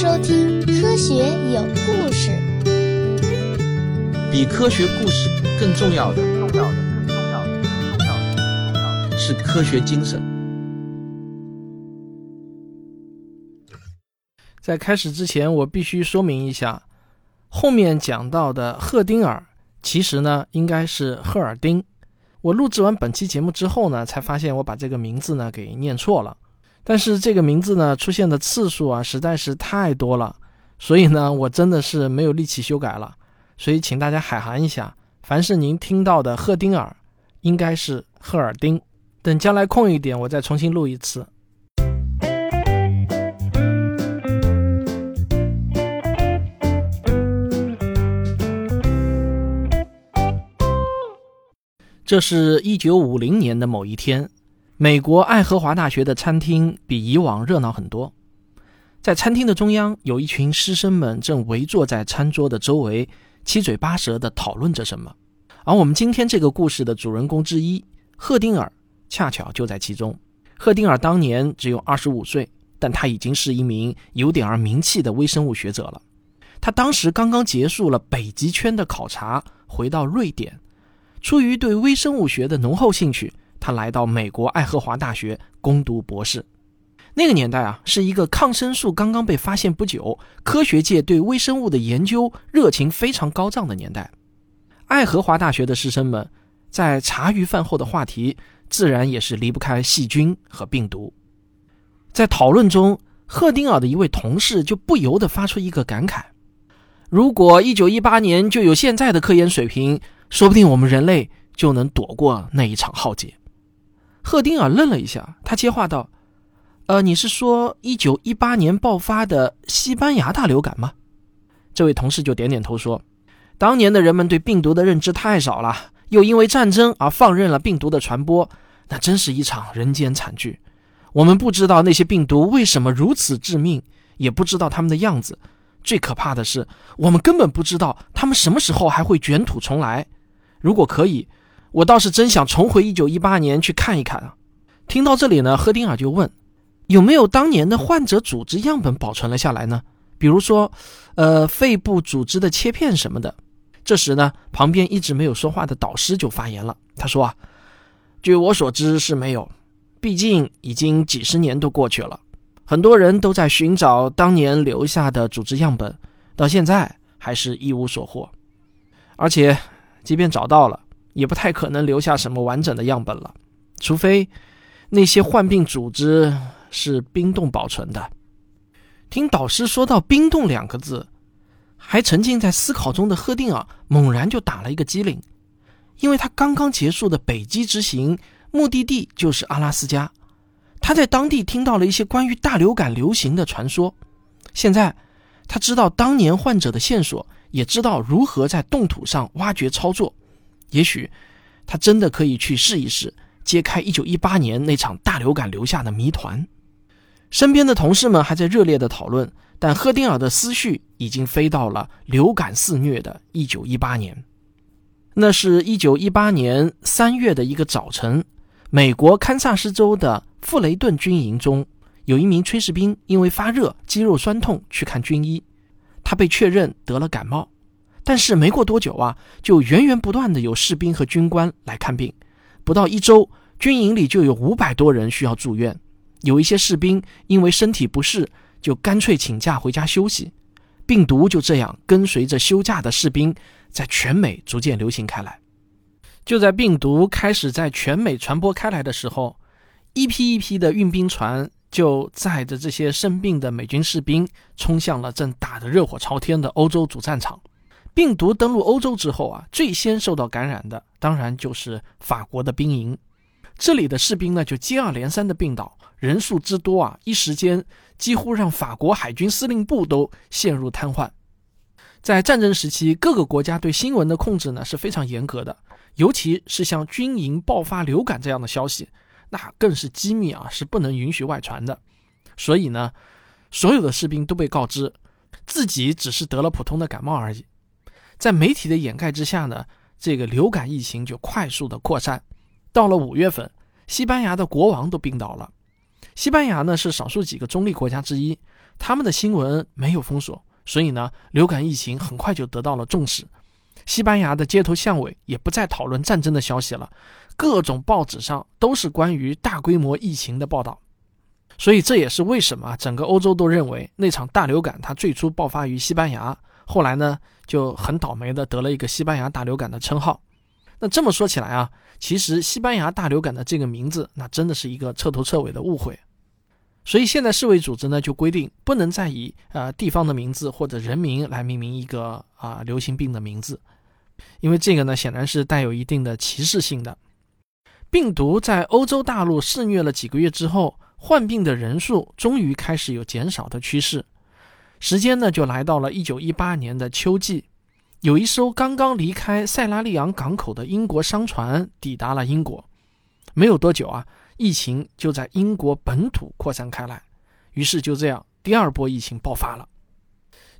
收听《科学有故事》。比科学故事更重要的，是科学精神。在开始之前，我必须说明一下，后面讲到的赫丁尔，其实呢应该是赫尔丁。我录制完本期节目之后呢，才发现我把这个名字呢给念错了。但是这个名字呢出现的次数啊实在是太多了，所以呢我真的是没有力气修改了，所以请大家海涵一下，凡是您听到的赫丁尔应该是赫尔丁，等将来空一点我再重新录一次。这是1950年的某一天，美国爱荷华大学的餐厅比以往热闹很多。在餐厅的中央，有一群师生们正围坐在餐桌的周围，七嘴八舌地讨论着什么。而我们今天这个故事的主人公之一，赫丁尔，恰巧就在其中。赫丁尔当年只有25岁，但他已经是一名有点儿名气的微生物学者了。他当时刚刚结束了北极圈的考察，回到瑞典。出于对微生物学的浓厚兴趣，他来到美国爱荷华大学攻读博士。那个年代啊，是一个抗生素刚刚被发现不久，科学界对微生物的研究热情非常高涨的年代。爱荷华大学的师生们在茶余饭后的话题自然也是离不开细菌和病毒。在讨论中，赫丁尔的一位同事就不由地发出一个感慨，如果1918年就有现在的科研水平，说不定我们人类就能躲过那一场浩劫。赫丁尔愣了一下，他接话道，你是说1918年爆发的西班牙大流感吗？这位同事就点点头说，当年的人们对病毒的认知太少了，又因为战争而放任了病毒的传播，那真是一场人间惨剧。我们不知道那些病毒为什么如此致命，也不知道它们的样子，最可怕的是，我们根本不知道它们什么时候还会卷土重来。如果可以，我倒是真想重回1918年去看一看啊。听到这里呢，赫丁尔就问，有没有当年的患者组织样本保存了下来呢？比如说肺部组织的切片什么的。这时呢，旁边一直没有说话的导师就发言了，他说啊，据我所知是没有，毕竟已经几十年都过去了，很多人都在寻找当年留下的组织样本，到现在还是一无所获，而且即便找到了也不太可能留下什么完整的样本了，除非那些患病组织是冰冻保存的。听导师说到冰冻两个字，还沉浸在思考中的赫丁尔猛然就打了一个激灵，因为他刚刚结束的北极之行目的地就是阿拉斯加，他在当地听到了一些关于大流感流行的传说，现在他知道当年患者的线索，也知道如何在冻土上挖掘操作，也许他真的可以去试一试，揭开1918年那场大流感留下的谜团。身边的同事们还在热烈的讨论，但赫丁尔的思绪已经飞到了流感肆虐的1918年。那是1918年3月的一个早晨，美国堪萨斯州的富雷顿军营中，有一名炊事兵因为发热、肌肉酸痛去看军医，他被确认得了感冒。但是没过多久啊，就源源不断的有士兵和军官来看病，不到一周，军营里就有500多人需要住院。有一些士兵因为身体不适，就干脆请假回家休息。病毒就这样跟随着休假的士兵，在全美逐渐流行开来。就在病毒开始在全美传播开来的时候，一批一批的运兵船就载着这些生病的美军士兵，冲向了正打得热火朝天的欧洲主战场。病毒登陆欧洲之后啊，最先受到感染的当然就是法国的兵营，这里的士兵呢就接二连三的病倒，人数之多啊，一时间几乎让法国海军司令部都陷入瘫痪。在战争时期，各个国家对新闻的控制呢是非常严格的，尤其是像军营爆发流感这样的消息，那更是机密啊，是不能允许外传的。所以呢，所有的士兵都被告知自己只是得了普通的感冒而已。在媒体的掩盖之下呢，这个流感疫情就快速的扩散。到了5月份，西班牙的国王都病倒了。西班牙呢是少数几个中立国家之一，他们的新闻没有封锁，所以呢，流感疫情很快就得到了重视。西班牙的街头巷尾也不再讨论战争的消息了，各种报纸上都是关于大规模疫情的报道。所以这也是为什么整个欧洲都认为那场大流感它最初爆发于西班牙，后来呢就很倒霉的得了一个西班牙大流感的称号。那这么说起来啊，其实西班牙大流感的这个名字那真的是一个彻头彻尾的误会。所以现在世卫组织呢就规定不能再以地方的名字或者人名来命名一个流行病的名字，因为这个呢显然是带有一定的歧视性的。病毒在欧洲大陆肆虐了几个月之后，患病的人数终于开始有减少的趋势，时间呢就来到了1918年的秋季。有一艘刚刚离开塞拉利昂港口的英国商船抵达了英国，没有多久啊，疫情就在英国本土扩散开来，于是就这样第二波疫情爆发了。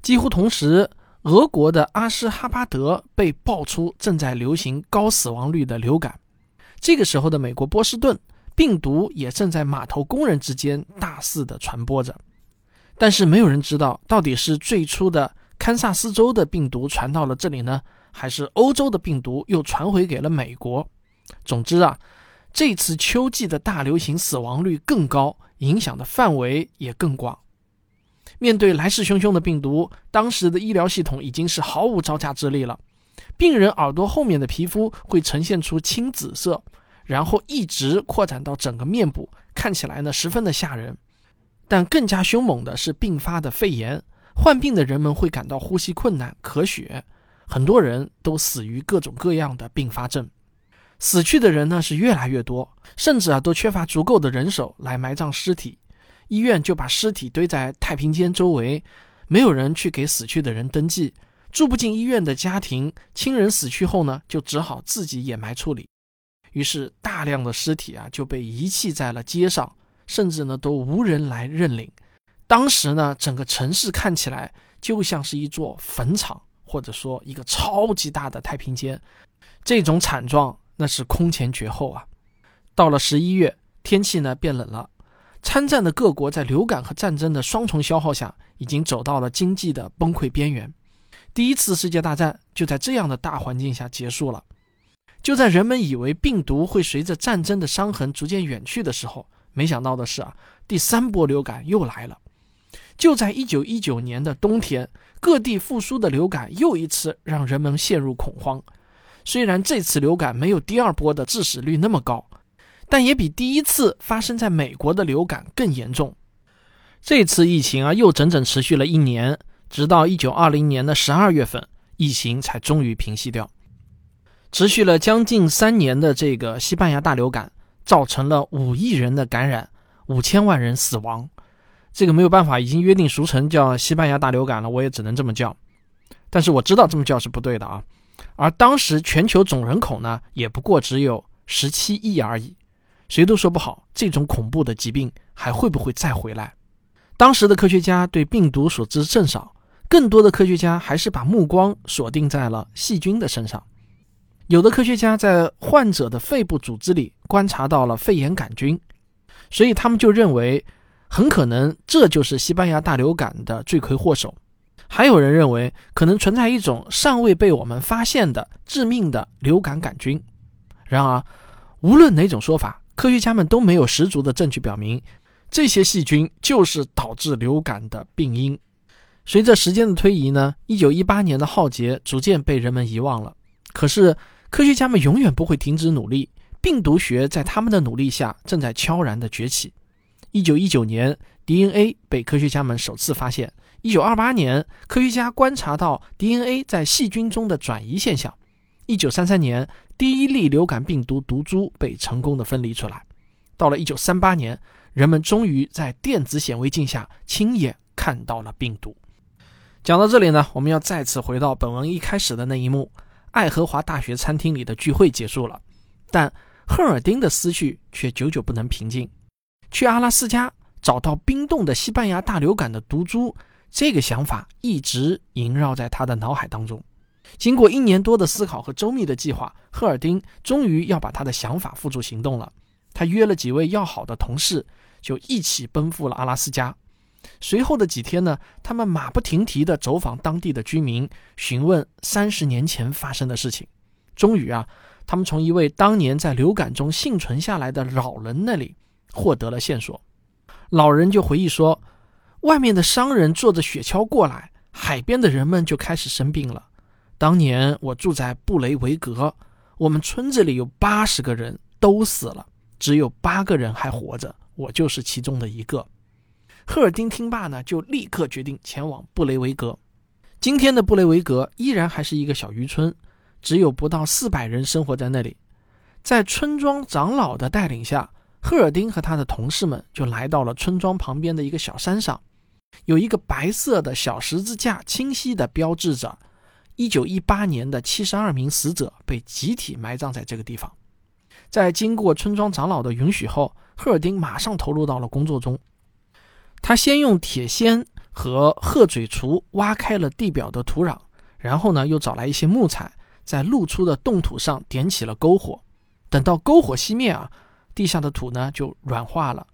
几乎同时，俄国的阿斯哈巴德被爆出正在流行高死亡率的流感，这个时候的美国波士顿病毒也正在码头工人之间大肆的传播着。但是没有人知道到底是最初的堪萨斯州的病毒传到了这里呢，还是欧洲的病毒又传回给了美国。总之啊，这次秋季的大流行死亡率更高，影响的范围也更广。面对来势汹汹的病毒，当时的医疗系统已经是毫无招架之力了。病人耳朵后面的皮肤会呈现出青紫色，然后一直扩展到整个面部，看起来呢十分的吓人。但更加凶猛的是并发的肺炎，患病的人们会感到呼吸困难、咳血，很多人都死于各种各样的并发症。死去的人呢是越来越多，甚至都缺乏足够的人手来埋葬尸体，医院就把尸体堆在太平间周围，没有人去给死去的人登记。住不进医院的家庭，亲人死去后呢就只好自己掩埋处理，于是大量的尸体就被遗弃在了街上，甚至呢都无人来认领。当时呢，整个城市看起来就像是一座坟场，或者说一个超级大的太平间，这种惨状那是空前绝后啊。到了11月，天气呢变冷了，参战的各国在流感和战争的双重消耗下，已经走到了经济的崩溃边缘。第一次世界大战就在这样的大环境下结束了。就在人们以为病毒会随着战争的伤痕逐渐远去的时候，没想到的是第三波流感又来了。就在1919年的冬天，各地复苏的流感又一次让人们陷入恐慌。虽然这次流感没有第二波的致死率那么高，但也比第一次发生在美国的流感更严重。这次疫情又整整持续了一年，直到1920年的12月份，疫情才终于平息掉。持续了将近3年的这个西班牙大流感，造成了5亿人的感染，5000万人死亡。这个没有办法，已经约定俗成叫西班牙大流感了，我也只能这么叫。但是我知道这么叫是不对的啊。而当时全球总人口呢，也不过只有17亿而已。谁都说不好，这种恐怖的疾病还会不会再回来。当时的科学家对病毒所知甚少，更多的科学家还是把目光锁定在了细菌的身上。有的科学家在患者的肺部组织里观察到了肺炎杆菌，所以他们就认为很可能这就是西班牙大流感的罪魁祸首。还有人认为可能存在一种尚未被我们发现的致命的流感杆菌。然而，无论哪种说法，科学家们都没有十足的证据表明这些细菌就是导致流感的病因。随着时间的推移呢，1918年的浩劫逐渐被人们遗忘了。可是科学家们永远不会停止努力，病毒学在他们的努力下正在悄然的崛起。1919年 DNA 被科学家们首次发现，1928年科学家观察到 DNA 在细菌中的转移现象，1933年第一例流感病毒毒株被成功的分离出来，到了1938年，人们终于在电子显微镜下亲眼看到了病毒。讲到这里呢，我们要再次回到本文一开始的那一幕，爱荷华大学餐厅里的聚会结束了，但赫尔丁的思绪却久久不能平静。去阿拉斯加找到冰冻的西班牙大流感的毒株，这个想法一直萦绕在他的脑海当中。经过1年多的思考和周密的计划，赫尔丁终于要把他的想法付诸行动了。他约了几位要好的同事，就一起奔赴了阿拉斯加。随后的几天呢，他们马不停蹄地走访当地的居民，询问30年前发生的事情。终于啊，他们从一位当年在流感中幸存下来的老人那里获得了线索。老人就回忆说，外面的商人坐着雪橇过来，海边的人们就开始生病了。当年我住在布雷维格，我们村子里有80个人都死了，只有8个人还活着，我就是其中的一个。赫尔丁听罢呢，就立刻决定前往布雷维格。今天的布雷维格依然还是一个小渔村，只有不到400人生活在那里。在村庄长老的带领下，赫尔丁和他的同事们就来到了村庄旁边的一个小山上，有一个白色的小十字架清晰地标志着1918年的72名死者被集体埋葬在这个地方。在经过村庄长老的允许后，赫尔丁马上投入到了工作中。他先用铁锨和鹤嘴锄挖开了地表的土壤，然后呢，又找来一些木材，在露出的冻土上点起了篝火。等到篝火熄灭啊，地下的土呢就软化了，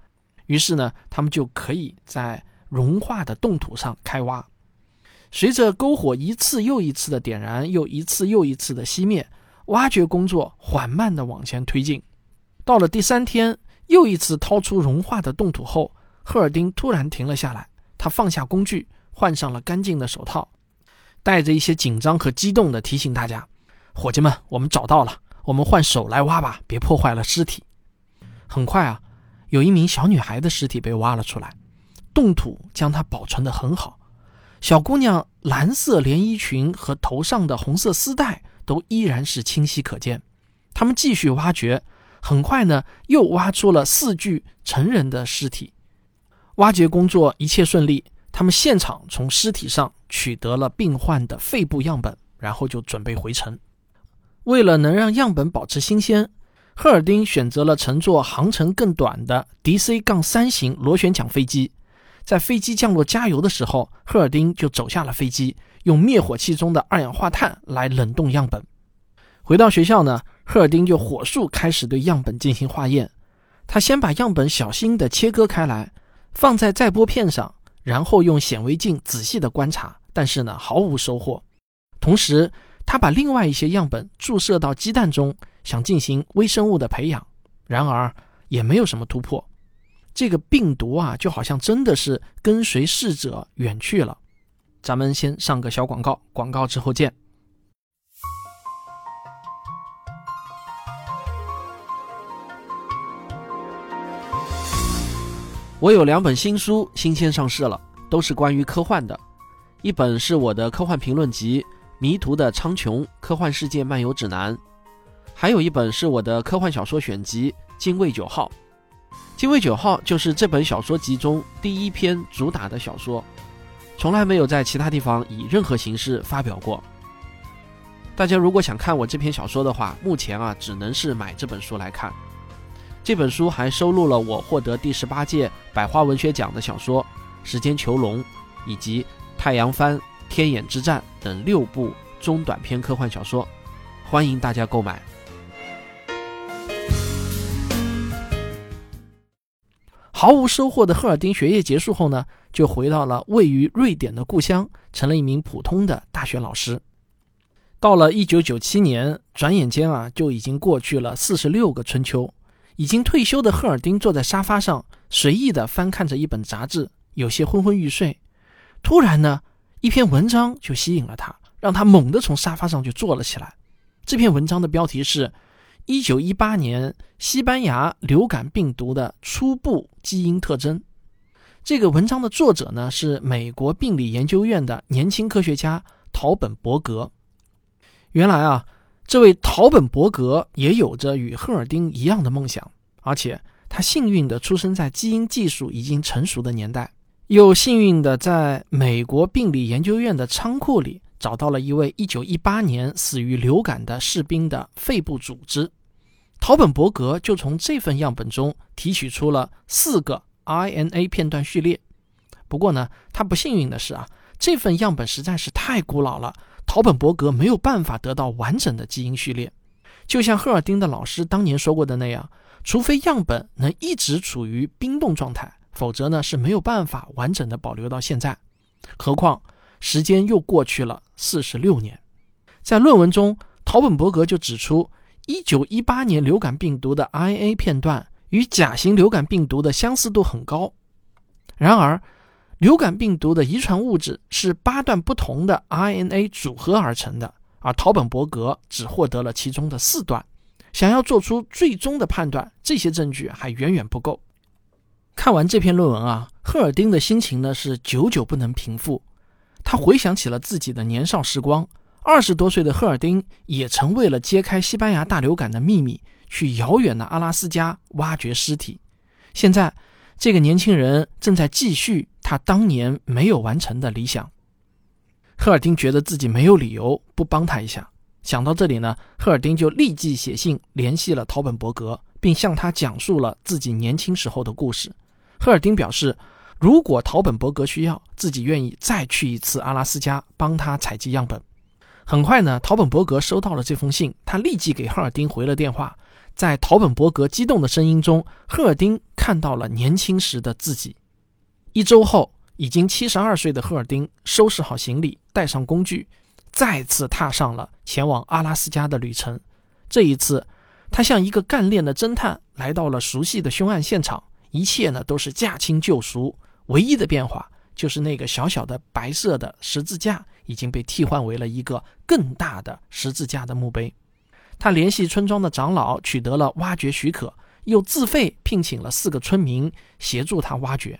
于是呢，他们就可以在融化的冻土上开挖。随着篝火一次又一次的点燃，又一次又一次的熄灭，挖掘工作缓慢地往前推进。到了第3天，又一次掏出融化的冻土后，赫尔丁突然停了下来，他放下工具，换上了干净的手套，带着一些紧张和激动地提醒大家，伙计们，我们找到了，我们换手来挖吧，别破坏了尸体。很快啊，有一名小女孩的尸体被挖了出来，冻土将它保存得很好。小姑娘蓝色连衣裙和头上的红色丝带都依然是清晰可见。他们继续挖掘，很快呢，又挖出了4具成人的尸体。挖掘工作一切顺利，他们现场从尸体上取得了病患的肺部样本，然后就准备回城。为了能让样本保持新鲜，赫尔丁选择了乘坐航程更短的 DC-3 型螺旋桨飞机。在飞机降落加油的时候，赫尔丁就走下了飞机，用灭火器中的2氧化碳来冷冻样本。回到学校呢，赫尔丁就火速开始对样本进行化验。他先把样本小心地切割开来，放在载玻片上，然后用显微镜仔细的观察，但是呢，毫无收获。同时，他把另外一些样本注射到鸡蛋中，想进行微生物的培养，然而也没有什么突破。这个病毒啊，就好像真的是跟随逝者远去了。咱们先上个小广告，广告之后见。我有2本新书新鲜上市了，都是关于科幻的。一本是我的科幻评论集《迷途的苍穹：科幻世界漫游指南》，还有一本是我的科幻小说选集《精卫9号》。《精卫9号》就是这本小说集中第1篇主打的小说，从来没有在其他地方以任何形式发表过。大家如果想看我这篇小说的话，目前啊，只能是买这本书来看。这本书还收录了我获得第18届百花文学奖的小说《时间囚笼》以及《太阳帆》《天眼之战》等6部中短篇科幻小说，欢迎大家购买。毫无收获的赫尔丁学业结束后呢，就回到了位于瑞典的故乡，成了一名普通的大学老师。到了1997年，转眼间啊，就已经过去了46个春秋。已经退休的赫尔丁坐在沙发上，随意地翻看着一本杂志，有些昏昏欲睡。突然呢，一篇文章就吸引了他，让他猛地从沙发上就坐了起来。这篇文章的标题是1918年西班牙流感病毒的初步基因特征。这个文章的作者呢，是美国病理研究院的年轻科学家陶本伯格。原来啊，这位陶本伯格也有着与赫尔丁一样的梦想，而且他幸运地出生在基因技术已经成熟的年代，又幸运地在美国病理研究院的仓库里找到了一位1918年死于流感的士兵的肺部组织。陶本伯格就从这份样本中提取出了4个 RNA 片段序列。不过呢，他不幸运的是啊，这份样本实在是太古老了，陶本伯格没有办法得到完整的基因序列。就像赫尔丁的老师当年说过的那样，除非样本能一直处于冰冻状态，否则呢是没有办法完整的保留到现在。何况时间又过去了46年。在论文中，陶本伯格就指出，1918年流感病毒的 RNA 片段与甲型流感病毒的相似度很高。然而，流感病毒的遗传物质是8段不同的 RNA 组合而成的，而陶本伯格只获得了其中的4段。想要做出最终的判断，这些证据还远远不够。看完这篇论文啊，赫尔丁的心情呢是久久不能平复。他回想起了自己的年少时光，20多岁的赫尔丁也曾为了揭开西班牙大流感的秘密，去遥远的阿拉斯加挖掘尸体。现在，这个年轻人正在继续他当年没有完成的理想。赫尔丁觉得自己没有理由不帮他一下。想到这里呢，赫尔丁就立即写信联系了陶本伯格，并向他讲述了自己年轻时候的故事。赫尔丁表示，如果陶本伯格需要，自己愿意再去一次阿拉斯加帮他采集样本。很快呢，陶本伯格收到了这封信，他立即给赫尔丁回了电话。在陶本伯格激动的声音中，赫尔丁看到了年轻时的自己。1周后，已经72岁的赫尔丁收拾好行李，带上工具，再次踏上了前往阿拉斯加的旅程。这一次，他像一个干练的侦探来到了熟悉的凶案现场，一切呢都是驾轻就熟，唯一的变化就是那个小小的白色的十字架已经被替换为了一个更大的十字架的墓碑。他联系村庄的长老取得了挖掘许可，又自费聘请了4个村民协助他挖掘。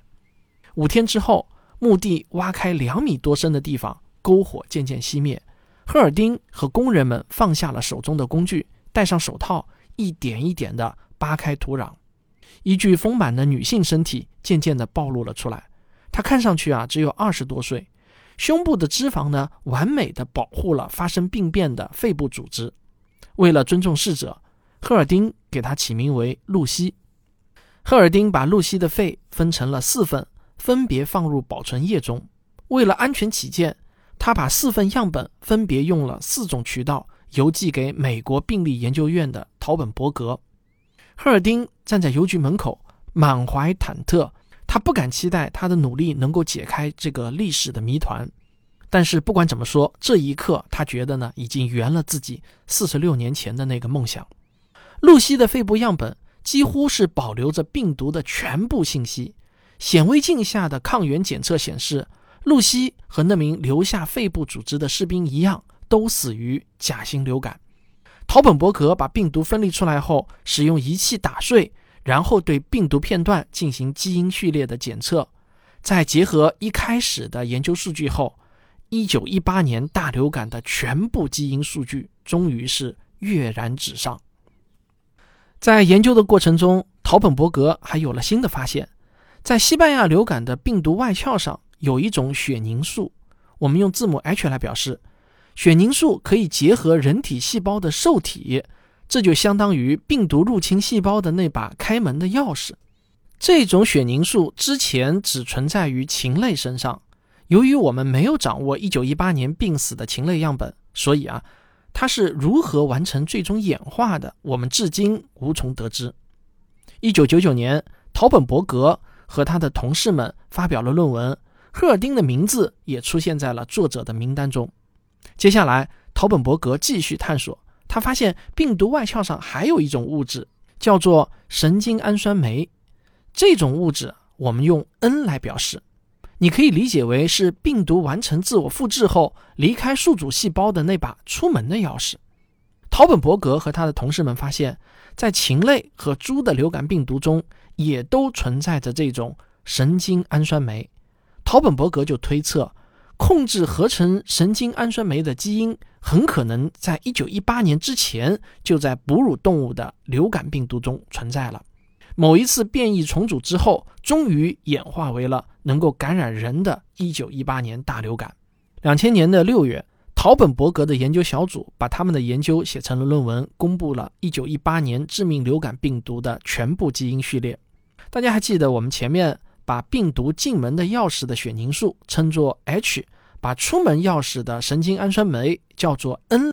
5天之后，墓地挖开2米多深的地方，篝火渐渐熄灭，赫尔丁和工人们放下了手中的工具，戴上手套，一点一点地扒开土壤。一具丰满的女性身体渐渐地暴露了出来，她看上去只有20多岁，胸部的脂肪呢完美地保护了发生病变的肺部组织。为了尊重逝者，赫尔丁给她起名为露西。赫尔丁把露西的肺分成了4份，分别放入保存液中。为了安全起见，他把4份样本分别用了4种渠道邮寄给美国病理研究院的陶本伯格。赫尔丁站在邮局门口，满怀忐忑，他不敢期待他的努力能够解开这个历史的谜团。但是不管怎么说，这一刻他觉得呢，已经圆了自己46年前的那个梦想。露西的肺部样本几乎是保留着病毒的全部信息，显微镜下的抗原检测显示，露西和那名留下肺部组织的士兵一样，都死于甲型流感。陶本伯格把病毒分离出来后，使用仪器打碎，然后对病毒片段进行基因序列的检测。再结合一开始的研究数据后，1918年大流感的全部基因数据终于是跃然纸上。在研究的过程中，陶本伯格还有了新的发现，在西班牙流感的病毒外壳上有一种血凝素，我们用字母 H 来表示，血凝素可以结合人体细胞的受体，这就相当于病毒入侵细胞的那把开门的钥匙。这种血凝素之前只存在于禽类身上，由于我们没有掌握1918年病死的禽类样本，所以它是如何完成最终演化的，我们至今无从得知。1999年，陶本伯格和他的同事们发表了论文，赫尔丁的名字也出现在了作者的名单中。接下来，陶本伯格继续探索，他发现病毒外壳上还有一种物质，叫做神经氨酸酶。这种物质我们用 N 来表示，你可以理解为是病毒完成自我复制后离开宿主细胞的那把出门的钥匙。陶本伯格和他的同事们发现，在禽类和猪的流感病毒中也都存在着这种神经氨酸酶。陶本伯格就推测，控制合成神经氨酸酶的基因很可能在1918年之前就在哺乳动物的流感病毒中存在了，某一次变异重组之后，终于演化为了能够感染人的1918年大流感。2000年的6月，陶本伯格的研究小组把他们的研究写成了论文，公布了1918年致命流感病毒的全部基因序列。大家还记得我们前面把病毒进门的钥匙的血凝素称作 H， 把出门钥匙的神经氨酸酶叫做 N。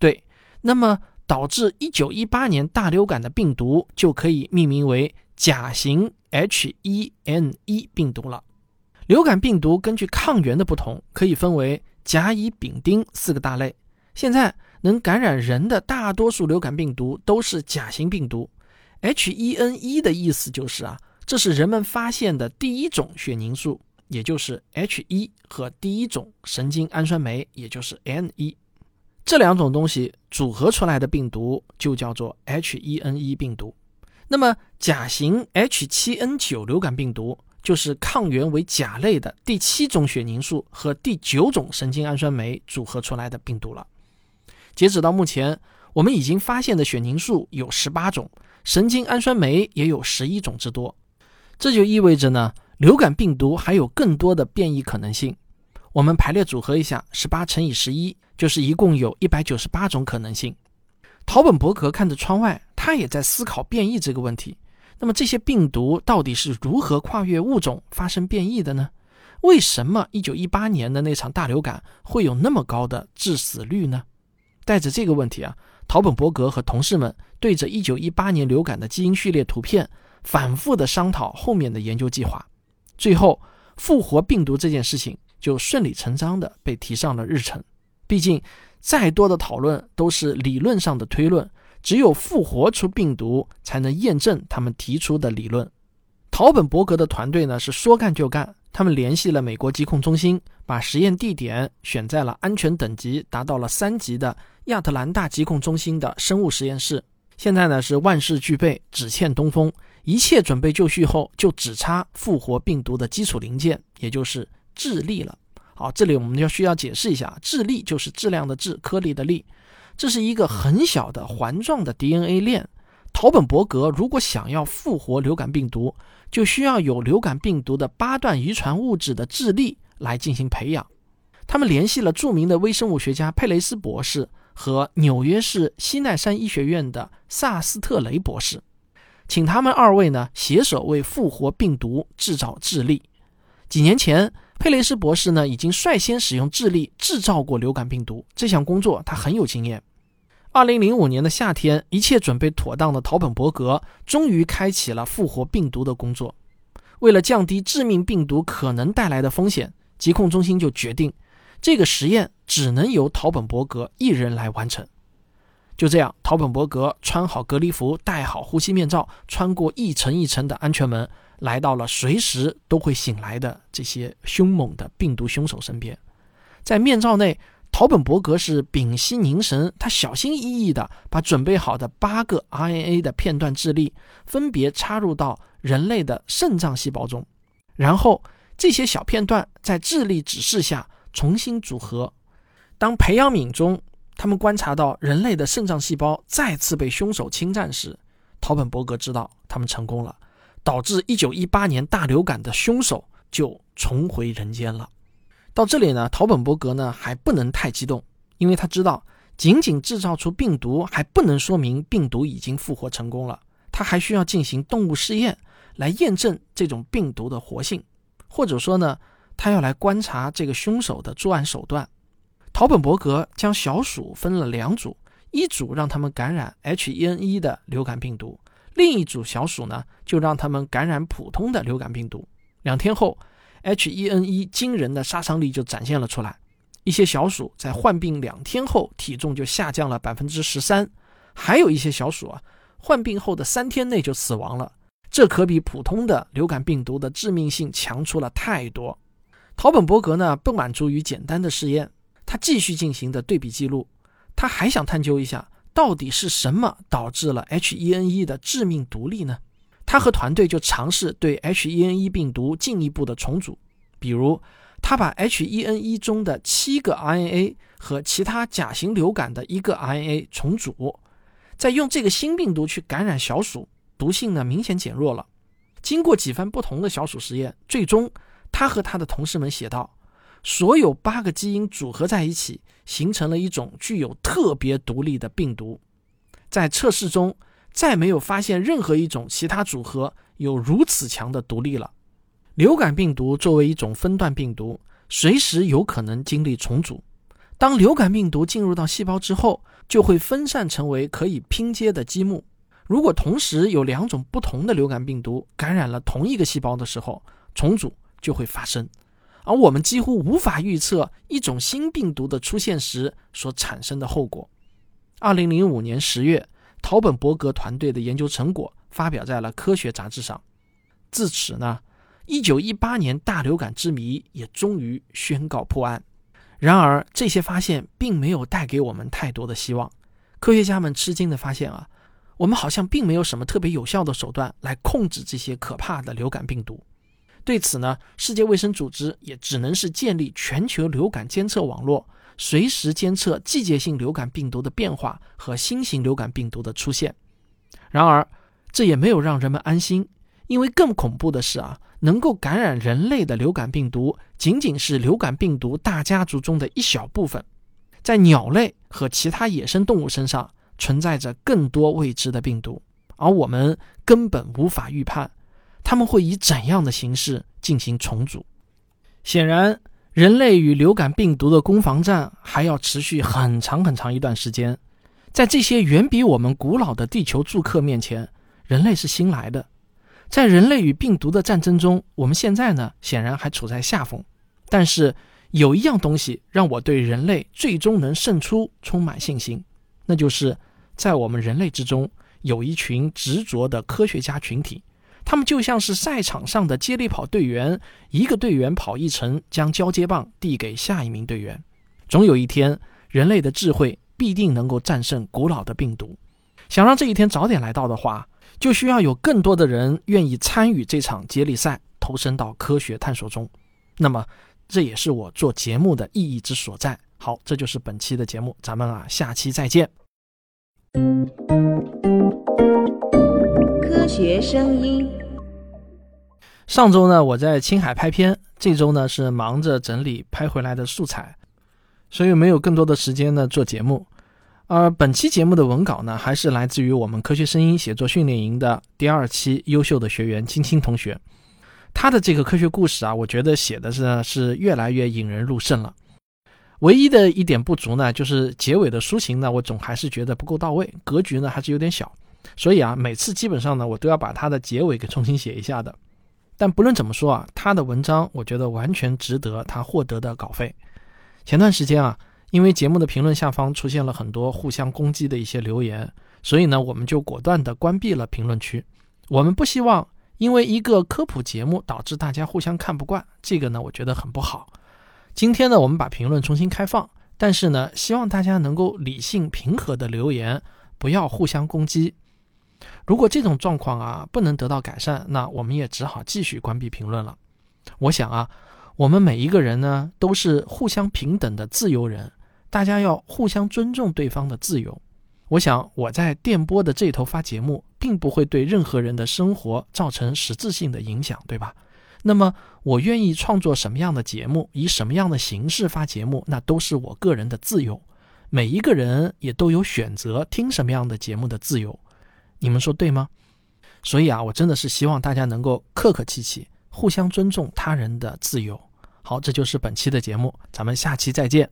对，那么导致1918年大流感的病毒就可以命名为甲型 H1N1 病毒了。流感病毒根据抗原的不同，可以分为甲、乙、丙、丁四个大类。现在能感染人的大多数流感病毒都是甲型病毒。H1N1 的意思就是这是人们发现的第一种血凝素，也就是 H1 和第一种神经氨酸酶，也就是 N1。这两种东西组合出来的病毒就叫做 H1N1 病毒。那么甲型 H7N9 流感病毒就是抗原为甲类的第七种血凝素和第九种神经氨酸酶组合出来的病毒了。截止到目前，我们已经发现的血凝素有18种，神经氨酸酶也有11种之多。这就意味着呢，流感病毒还有更多的变异可能性。我们排列组合一下， 18 乘以11就是一共有198种可能性。陶本伯格看着窗外，他也在思考变异这个问题。那么这些病毒到底是如何跨越物种发生变异的呢？为什么1918年的那场大流感会有那么高的致死率呢？带着这个问题，陶本伯格和同事们对着1918年流感的基因序列图片反复的商讨后面的研究计划，最后复活病毒这件事情就顺理成章的被提上了日程。毕竟再多的讨论都是理论上的推论，只有复活出病毒才能验证他们提出的理论。陶本伯格的团队呢是说干就干，他们联系了美国疾控中心，把实验地点选在了安全等级达到了3级的亚特兰大疾控中心的生物实验室。现在呢是万事俱备，只欠东风，一切准备就绪后，就只差复活病毒的基础零件，也就是质粒了。好，这里我们就需要解释一下，质粒就是质量的质，颗粒的粒。这是一个很小的环状的 DNA 链。陶本伯格如果想要复活流感病毒，就需要有流感病毒的8段遗传物质的质粒来进行培养。他们联系了著名的微生物学家佩雷斯博士和纽约市西奈山医学院的萨斯特雷博士，请他们2位呢携手为复活病毒制造质粒。几年前，佩雷斯博士呢已经率先使用质粒制造过流感病毒，这项工作他很有经验。2005年的夏天，一切准备妥当的陶本伯格终于开启了复活病毒的工作。为了降低致命病毒可能带来的风险，疾控中心就决定这个实验只能由陶本伯格一人来完成。就这样，陶本伯格穿好隔离服，戴好呼吸面罩，穿过一层一层的安全门，来到了随时都会醒来的这些凶猛的病毒凶手身边。在面罩内，陶本伯格是屏息凝神，他小心翼翼地把准备好的8个 RNA 的片段质粒分别插入到人类的肾脏细胞中，然后这些小片段在质粒指示下重新组合。当培养皿中他们观察到人类的肾脏细胞再次被凶手侵占时，陶本伯格知道他们成功了，导致1918年大流感的凶手就重回人间了。到这里呢，陶本伯格呢还不能太激动，因为他知道仅仅制造出病毒还不能说明病毒已经复活成功了，他还需要进行动物试验来验证这种病毒的活性，或者说呢，他要来观察这个凶手的作案手段。陶本伯格将小鼠分了2组，一组让他们感染 H1N1 的流感病毒，另一组小鼠呢就让他们感染普通的流感病毒。2天后，H1N1 惊人的杀伤力就展现了出来。一些小鼠在患病2天后体重就下降了 13%， 还有一些小鼠患病后的3天内就死亡了，这可比普通的流感病毒的致命性强出了太多。陶本伯格呢不满足于简单的试验，他继续进行的对比记录，他还想探究一下到底是什么导致了 H1N1 的致命毒力呢？他和团队就尝试对 H1N1 病毒进一步的重组，比如他把 H1N1 中的7个 RNA 和其他甲型流感的1个 RNA 重组，再用这个新病毒去感染小鼠，毒性呢明显减弱了。经过几番不同的小鼠实验，最终他和他的同事们写道，所有8个基因组合在一起，形成了一种具有特别毒力的病毒。在测试中再没有发现任何一种其他组合有如此强的毒力了。流感病毒作为一种分段病毒，随时有可能经历重组。当流感病毒进入到细胞之后，就会分散成为可以拼接的基木。如果同时有两种不同的流感病毒感染了同一个细胞的时候，重组就会发生，而我们几乎无法预测一种新病毒的出现时所产生的后果。2005年10月，陶本伯格团队的研究成果发表在了《科学》杂志上。自此呢，1918年大流感之谜也终于宣告破案。然而这些发现并没有带给我们太多的希望。科学家们吃惊地发现啊，我们好像并没有什么特别有效的手段来控制这些可怕的流感病毒。对此呢，世界卫生组织也只能是建立全球流感监测网络，随时监测季节性流感病毒的变化和新型流感病毒的出现。然而这也没有让人们安心，因为更恐怖的是啊，能够感染人类的流感病毒仅仅是流感病毒大家族中的一小部分，在鸟类和其他野生动物身上存在着更多未知的病毒，而我们根本无法预判它们会以怎样的形式进行重组。显然人类与流感病毒的攻防战还要持续很长很长一段时间。在这些远比我们古老的地球住客面前，人类是新来的。在人类与病毒的战争中，我们现在呢显然还处在下风，但是有一样东西让我对人类最终能胜出充满信心，那就是在我们人类之中有一群执着的科学家群体，他们就像是赛场上的接力跑队员，一个队员跑一程，将交接棒递给下一名队员。总有一天，人类的智慧必定能够战胜古老的病毒。想让这一天早点来到的话，就需要有更多的人愿意参与这场接力赛，投身到科学探索中。那么这也是我做节目的意义之所在。好，这就是本期的节目，咱们下期再见。科学声音。上周呢我在青海拍片，这周呢是忙着整理拍回来的素材，所以没有更多的时间呢做节目。而本期节目的文稿呢还是来自于我们科学声音写作训练营的第2期优秀的学员青青同学，他的这个科学故事啊，我觉得写的 是越来越引人入胜了。唯一的一点不足呢，就是结尾的抒情呢，我总还是觉得不够到位，格局呢还是有点小，所以啊，每次基本上呢，我都要把它的结尾给重新写一下的。但不论怎么说啊，他的文章我觉得完全值得他获得的稿费。前段时间啊，因为节目的评论下方出现了很多互相攻击的一些留言，所以呢，我们就果断的关闭了评论区。我们不希望因为一个科普节目导致大家互相看不惯，这个呢，我觉得很不好。今天呢，我们把评论重新开放，但是呢，希望大家能够理性平和的留言，不要互相攻击。如果这种状况啊不能得到改善，那我们也只好继续关闭评论了。我想啊，我们每一个人呢都是互相平等的自由人，大家要互相尊重对方的自由。我想我在电波的这头发节目并不会对任何人的生活造成实质性的影响，对吧？那么我愿意创作什么样的节目，以什么样的形式发节目，那都是我个人的自由。每一个人也都有选择听什么样的节目的自由，你们说对吗？所以啊，我真的是希望大家能够客客气气，互相尊重他人的自由。好，这就是本期的节目，咱们下期再见。